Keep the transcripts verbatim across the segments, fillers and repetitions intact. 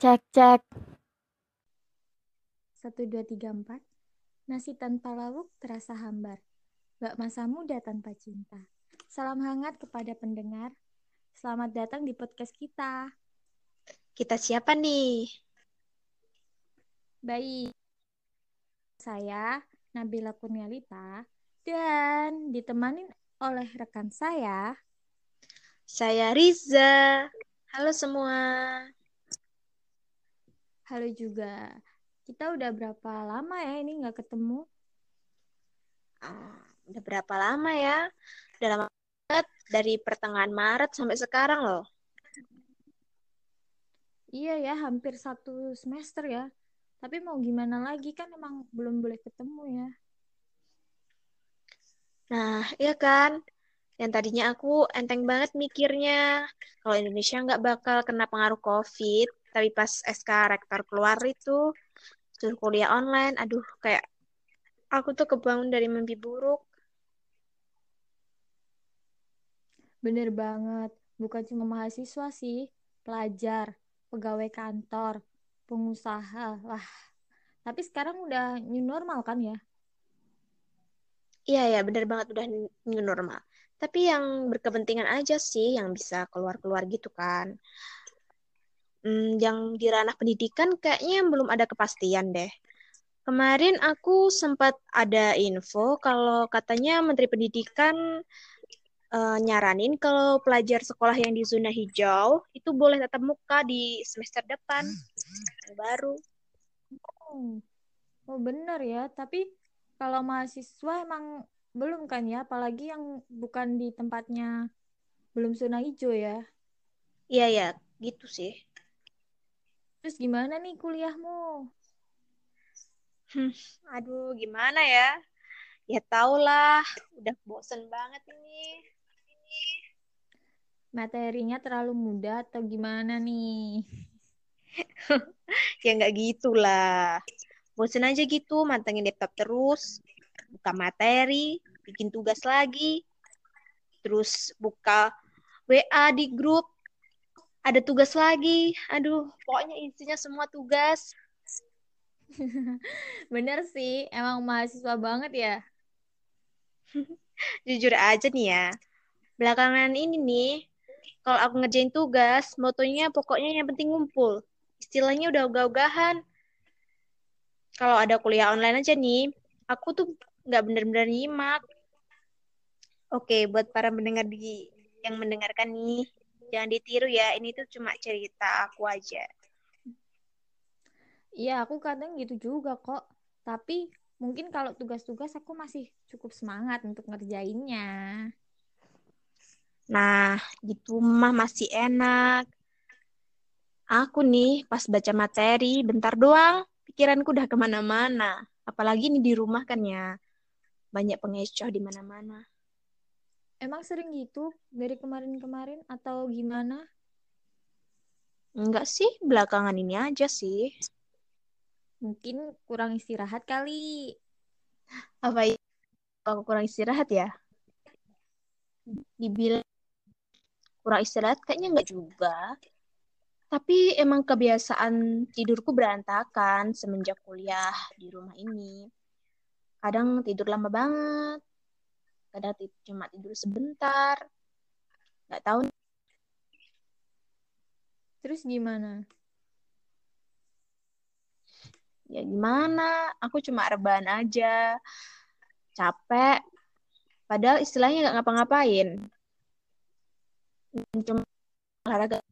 Cek, cek. Satu, dua, tiga, empat. Nasi tanpa lauk terasa hambar. Bak masa muda tanpa cinta. Salam hangat kepada pendengar. Selamat datang di podcast kita. Kita siapa nih? Baik. Saya, Nabila Kurnialita. Dan ditemanin oleh rekan saya. Saya Riza. Halo semua. Halo juga. Kita udah berapa lama ya ini gak ketemu? Uh, udah berapa lama ya? Udah lama banget. Dari pertengahan Maret sampai sekarang loh. Iya ya, hampir satu semester ya. Tapi mau gimana lagi kan emang belum boleh ketemu ya. Nah, iya kan? Yang tadinya aku enteng banget mikirnya. Kalau Indonesia gak bakal kena pengaruh COVID. Tapi pas S K rektor keluar itu, suruh kuliah online, aduh kayak aku tuh kebangun dari mimpi buruk. Bener banget, bukan cuma mahasiswa sih, pelajar, pegawai kantor, pengusaha, lah. Tapi sekarang udah new normal kan ya? Iya, ya bener banget udah new normal. Tapi yang berkepentingan aja sih yang bisa keluar-keluar gitu kan. Hmm, yang di ranah pendidikan kayaknya belum ada kepastian deh. Kemarin aku sempat ada info kalau katanya Menteri Pendidikan eh, nyaranin kalau pelajar sekolah yang di zona hijau itu boleh tatap muka di semester depan yang baru. Oh, oh benar ya. Tapi kalau mahasiswa emang belum kan ya, apalagi yang bukan di tempatnya belum zona hijau ya. Iya ya, gitu sih. Terus gimana nih kuliahmu? Hmm, aduh, gimana ya? Ya tau lah, udah bosen banget ini. ini. Materinya terlalu mudah atau gimana nih? Ya nggak gitulah. Bosen aja gitu, mantengin laptop terus. Buka materi, bikin tugas lagi. Terus buka W A di grup. Ada tugas lagi. Aduh, pokoknya isinya semua tugas. Bener sih, emang mahasiswa banget ya. Jujur aja nih ya. Belakangan ini nih, kalau aku ngerjain tugas, motonya pokoknya yang penting ngumpul. Istilahnya udah ogah-ogahan. Kalau ada kuliah online aja nih, aku tuh gak bener-bener nyimak. Oke, buat para pendengar di, yang mendengarkan nih, jangan ditiru ya, ini tuh cuma cerita aku aja. Iya, aku kadang gitu juga kok. Tapi mungkin kalau tugas-tugas aku masih cukup semangat untuk ngerjainnya. Nah, gitu mah masih enak. Aku nih, pas baca materi, bentar doang, pikiranku udah kemana-mana. Apalagi ini di rumah kan ya, banyak pengecoh di mana-mana. Emang sering gitu dari kemarin-kemarin atau gimana? Enggak sih, belakangan ini aja sih. Mungkin kurang istirahat kali. Apa itu? Aku kurang istirahat ya? Dibilang kurang istirahat kayaknya enggak juga. Tapi emang kebiasaan tidurku berantakan semenjak kuliah di rumah ini. Kadang tidur lama banget. Kadang cuma tidur sebentar. Gak tahu. Terus gimana? Ya gimana? Aku cuma rebahan aja. Capek. Padahal istilahnya gak ngapa-ngapain. Cuma olahraga.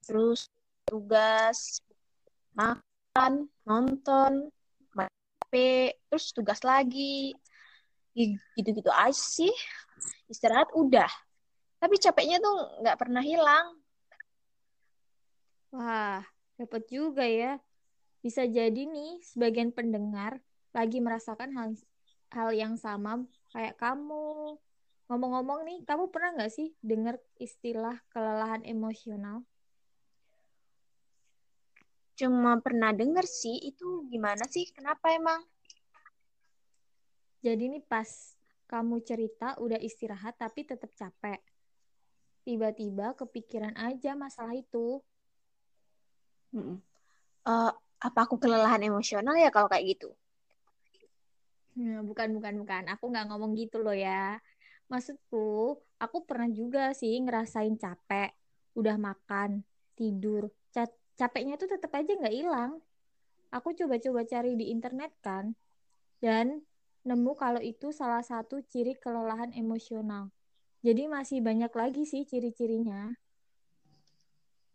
Terus tugas. Makan. Nonton. Main H P. Terus tugas lagi. Gitu-gitu aja sih. Istirahat udah. Tapi capeknya tuh gak pernah hilang. Wah, dapat juga ya. Bisa jadi nih, sebagian pendengar lagi merasakan hal, hal yang sama kayak kamu. Ngomong-ngomong nih, kamu pernah gak sih dengar istilah kelelahan emosional? Cuma pernah dengar sih. Itu gimana sih? Kenapa emang? Jadi nih pas kamu cerita udah istirahat tapi tetap capek. Tiba-tiba kepikiran aja masalah itu. Mm-mm. Uh, apa aku kelelahan emosional ya kalau kayak gitu? Hmm, bukan, bukan, bukan. Aku nggak ngomong gitu loh ya. Maksudku, aku pernah juga sih ngerasain capek. Udah makan, tidur. Ca- capeknya tuh tetap aja nggak hilang. Aku coba-coba cari di internet kan. Dan nemu kalau itu salah satu ciri kelelahan emosional. Jadi masih banyak lagi sih ciri-cirinya.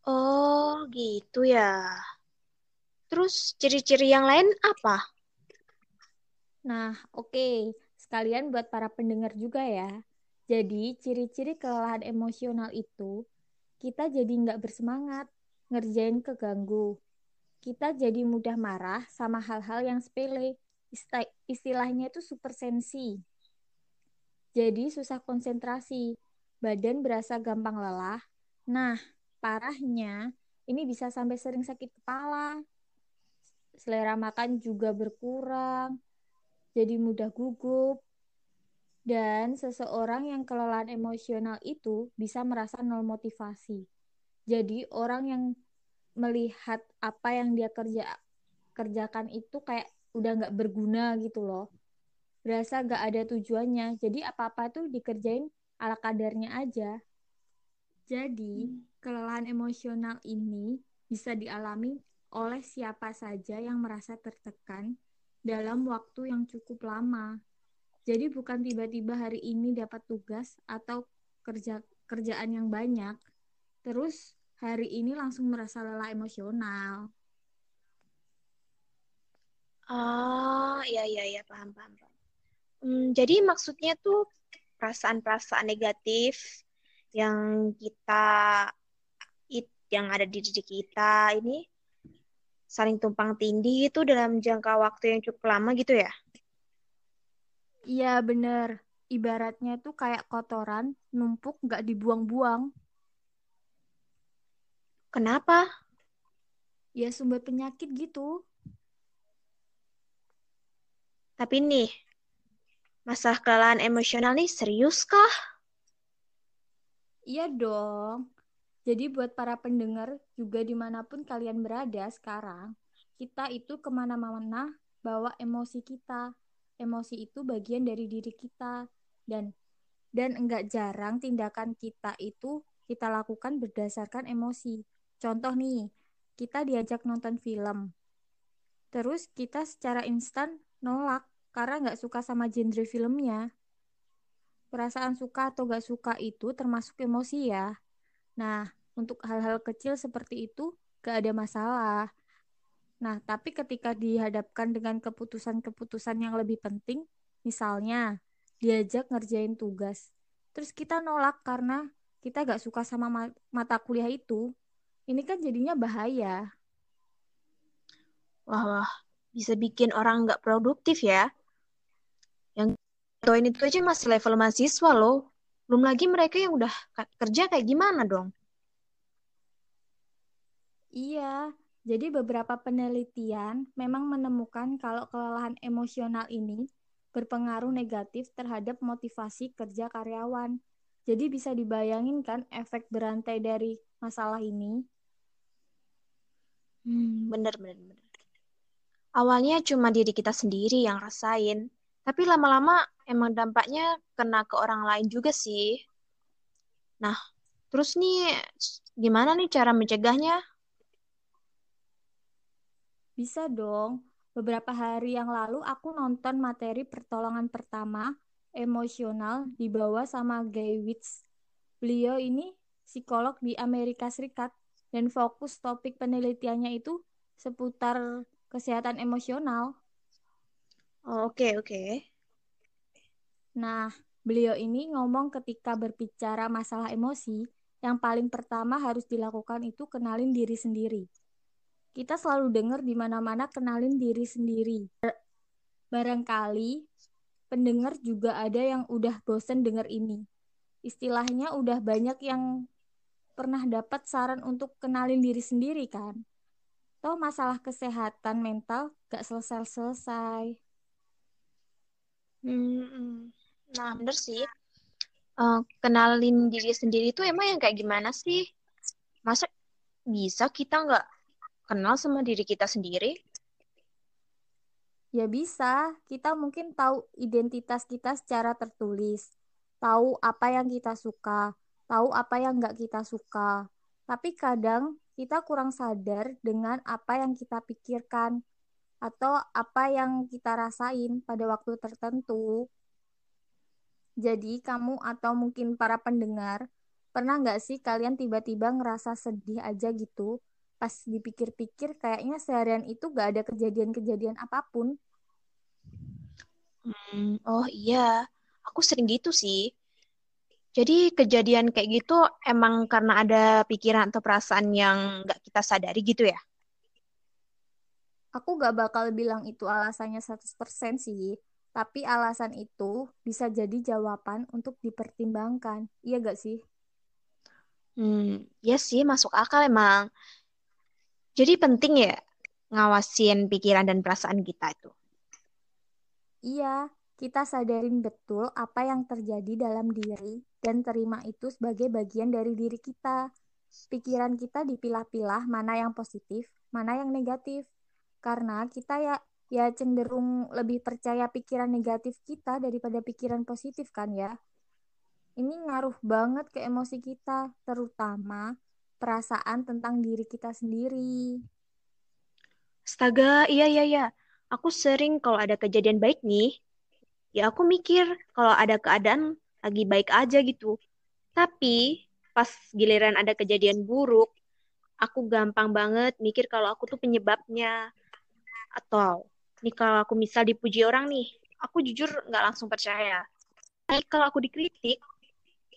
Oh, gitu ya. Terus ciri-ciri yang lain apa? Nah, oke. Sekalian buat para pendengar juga ya. Jadi, ciri-ciri kelelahan emosional itu, kita jadi nggak bersemangat, ngerjain keganggu. Kita jadi mudah marah sama hal-hal yang sepele. Isti- istilahnya itu supersensi. Jadi, susah konsentrasi. Badan berasa gampang lelah. Nah, parahnya, ini bisa sampai sering sakit kepala. Selera makan juga berkurang, jadi mudah gugup, dan seseorang yang kelelahan emosional itu bisa merasa nol motivasi. Jadi orang yang melihat apa yang dia kerja kerjakan itu kayak udah nggak berguna gitu loh. Berasa nggak ada tujuannya. Jadi apa-apa tuh dikerjain ala kadarnya aja. Jadi kelelahan emosional ini bisa dialami oleh siapa saja yang merasa tertekan dalam waktu yang cukup lama. Jadi bukan tiba-tiba hari ini dapat tugas atau kerja kerjaan yang banyak, terus hari ini langsung merasa lelah emosional. Oh, iya, iya, iya, paham, paham. Hmm, jadi maksudnya tuh perasaan-perasaan negatif yang kita, yang ada di diri kita ini saling tumpang tindih itu dalam jangka waktu yang cukup lama gitu ya? Iya bener, ibaratnya tuh kayak kotoran numpuk gak dibuang-buang. Kenapa? Ya sumber penyakit gitu. Tapi nih, masalah kelelahan emosional nih serius kah? Iya dong. Jadi buat para pendengar juga dimanapun kalian berada sekarang, kita itu kemana-mana bawa emosi kita. Emosi itu bagian dari diri kita. Dan dan enggak jarang tindakan kita itu kita lakukan berdasarkan emosi. Contoh nih, kita diajak nonton film. Terus kita secara instan nolak karena enggak suka sama genre filmnya. Perasaan suka atau enggak suka itu termasuk emosi ya. Nah, untuk hal-hal kecil seperti itu gak ada masalah. Nah, tapi ketika dihadapkan dengan keputusan-keputusan yang lebih penting, misalnya diajak ngerjain tugas, terus kita nolak karena kita gak suka sama mat- mata kuliah itu, ini kan jadinya bahaya. Wah, wah, bisa bikin orang gak produktif ya. Yang toin itu aja masih level mahasiswa loh. Belum lagi mereka yang udah kerja kayak gimana dong? Iya, jadi beberapa penelitian memang menemukan kalau kelelahan emosional ini berpengaruh negatif terhadap motivasi kerja karyawan. Jadi bisa dibayangin kan efek berantai dari masalah ini? Hmm, bener, bener, bener. Awalnya cuma diri kita sendiri yang rasain. Tapi lama-lama emang dampaknya kena ke orang lain juga sih. Nah, terus nih gimana nih cara mencegahnya? Bisa dong. Beberapa hari yang lalu aku nonton materi pertolongan pertama emosional dibawa sama Guy Winch. Beliau ini psikolog di Amerika Serikat dan fokus topik penelitiannya itu seputar kesehatan emosional. Oh, oke, okay, oke. Okay. Nah, beliau ini ngomong ketika berbicara masalah emosi, yang paling pertama harus dilakukan itu kenalin diri sendiri. Kita selalu dengar di mana-mana kenalin diri sendiri. Barangkali pendengar juga ada yang udah bosen dengar ini. Istilahnya udah banyak yang pernah dapat saran untuk kenalin diri sendiri kan. Toh masalah kesehatan mental gak selesai-selesai. Hmm, nah bener sih. Uh, kenalin diri sendiri itu emang yang kayak gimana sih? Masa bisa kita nggak kenal sama diri kita sendiri? Ya bisa, kita mungkin tahu identitas kita secara tertulis, tahu apa yang kita suka, tahu apa yang nggak kita suka. Tapi kadang kita kurang sadar dengan apa yang kita pikirkan atau apa yang kita rasain pada waktu tertentu. Jadi kamu atau mungkin para pendengar, pernah nggak sih kalian tiba-tiba ngerasa sedih aja gitu? Pas dipikir-pikir kayaknya seharian itu nggak ada kejadian-kejadian apapun. Hmm, oh iya, aku sering gitu sih. Jadi kejadian kayak gitu emang karena ada pikiran atau perasaan yang nggak kita sadari gitu ya? Aku nggak bakal bilang itu alasannya seratus persen sih. Tapi alasan itu bisa jadi jawaban untuk dipertimbangkan. Iya gak sih? Hmm, ya sih, masuk akal emang. Jadi penting ya ngawasin pikiran dan perasaan kita itu. Iya, kita sadarin betul apa yang terjadi dalam diri dan terima itu sebagai bagian dari diri kita. Pikiran kita dipilah-pilah mana yang positif, mana yang negatif. Karena kita ya ya cenderung lebih percaya pikiran negatif kita daripada pikiran positif kan ya. Ini ngaruh banget ke emosi kita, terutama perasaan tentang diri kita sendiri. Astaga, iya, iya, iya. Aku sering kalau ada kejadian baik nih, ya aku mikir kalau ada keadaan lagi baik aja gitu. Tapi pas giliran ada kejadian buruk, aku gampang banget mikir kalau aku tuh penyebabnya. Atau nih kalau aku misal dipuji orang nih, aku jujur nggak langsung percaya. Tapi kalau aku dikritik,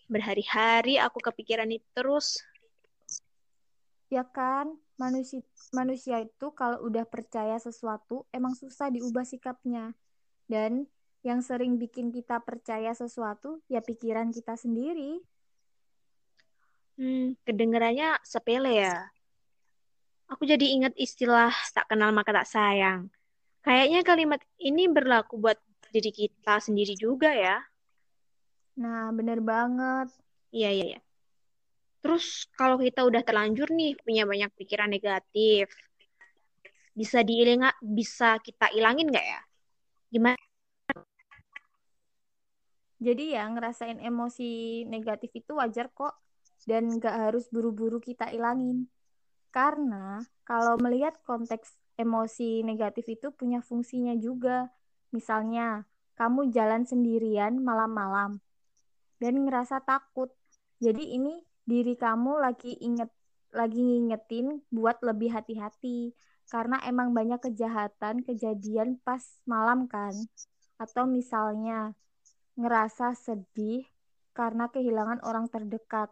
berhari-hari aku kepikiran itu terus. Ya kan, manusia, manusia itu kalau udah percaya sesuatu, emang susah diubah sikapnya. Dan yang sering bikin kita percaya sesuatu, ya pikiran kita sendiri. Hmm, kedengerannya sepele ya. Aku jadi ingat istilah tak kenal maka tak sayang. Kayaknya kalimat ini berlaku buat diri kita sendiri juga ya. Nah, bener banget. Iya, iya, iya. Terus kalau kita udah terlanjur nih punya banyak pikiran negatif, bisa diilang, bisa kita ilangin nggak ya? Gimana? Jadi ya ngerasain emosi negatif itu wajar kok dan nggak harus buru-buru kita ilangin. Karena kalau melihat konteks emosi negatif itu punya fungsinya juga. Misalnya, kamu jalan sendirian malam-malam dan ngerasa takut. Jadi ini diri kamu lagi inget, lagi ngingetin buat lebih hati-hati. Karena emang banyak kejahatan, kejadian pas malam kan. Atau misalnya, ngerasa sedih karena kehilangan orang terdekat.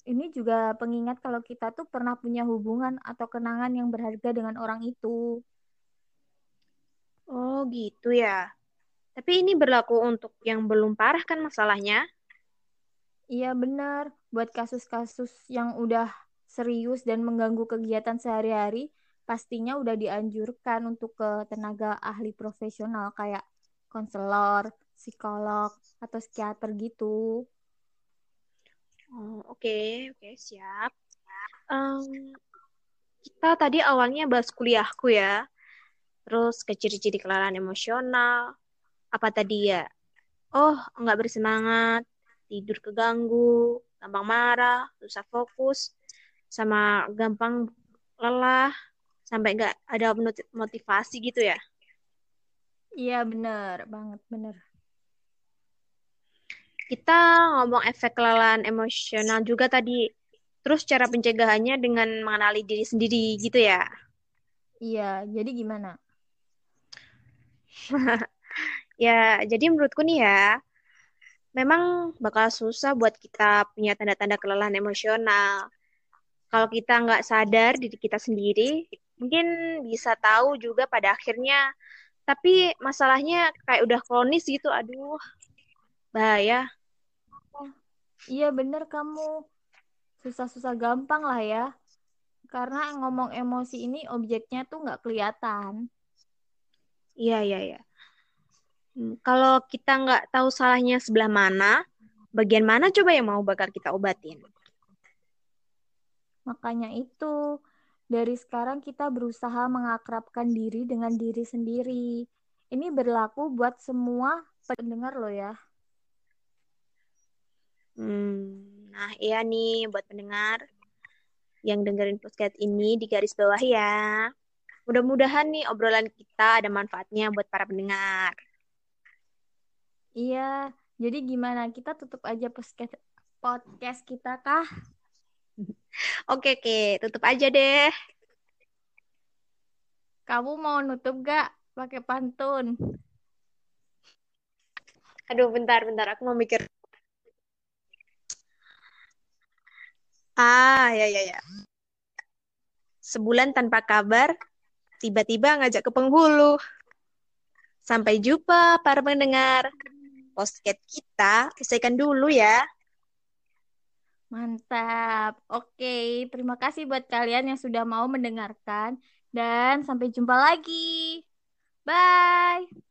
Ini juga pengingat kalau kita tuh pernah punya hubungan atau kenangan yang berharga dengan orang itu. Oh gitu ya. Tapi ini berlaku untuk yang belum parah kan masalahnya? Iya benar. Buat kasus-kasus yang udah serius dan mengganggu kegiatan sehari-hari, pastinya udah dianjurkan untuk ke tenaga ahli profesional kayak konselor, psikolog, atau psikiater gitu. Oh, oke, okay, oke, okay, siap. Um, kita tadi awalnya bahas kuliahku ya, terus ke ciri-ciri kelelahan emosional, apa tadi ya? Oh, nggak bersemangat, tidur keganggu, gampang marah, susah fokus, sama gampang lelah, sampai nggak ada motivasi gitu ya? Iya, benar banget, benar. Kita ngomong efek kelelahan emosional juga tadi. Terus cara pencegahannya dengan mengenali diri sendiri gitu ya? Iya, jadi gimana? Ya, jadi menurutku nih ya, memang bakal susah buat kita punya tanda-tanda kelelahan emosional. Kalau kita nggak sadar diri kita sendiri, mungkin bisa tahu juga pada akhirnya. Tapi masalahnya kayak udah kronis gitu, aduh, bahaya. Iya bener kamu, susah-susah gampang lah ya. Karena ngomong emosi ini objeknya tuh gak kelihatan. Iya, iya, iya. Kalau kita gak tahu salahnya sebelah mana, bagian mana coba yang mau bakal kita obatin? Makanya itu, Dari sekarang kita berusaha mengakrabkan diri dengan diri sendiri. Ini berlaku buat semua pendengar lo ya. Hmm, nah iya nih buat pendengar yang dengerin podcast ini di garis bawah ya. Mudah-mudahan nih obrolan kita ada manfaatnya buat para pendengar. Iya, jadi gimana? Kita tutup aja podcast, podcast kita kah? Oke, oke, tutup aja deh. Kamu mau nutup gak pakai pantun? Aduh, bentar, bentar. Aku mau mikir. Ah, ya, ya, ya. Sebulan tanpa kabar, tiba-tiba ngajak ke penghulu. Sampai jumpa para pendengar. Podcast kita selesaikan dulu ya. Mantap. Oke, terima kasih buat kalian yang sudah mau mendengarkan. Dan sampai jumpa lagi. Bye.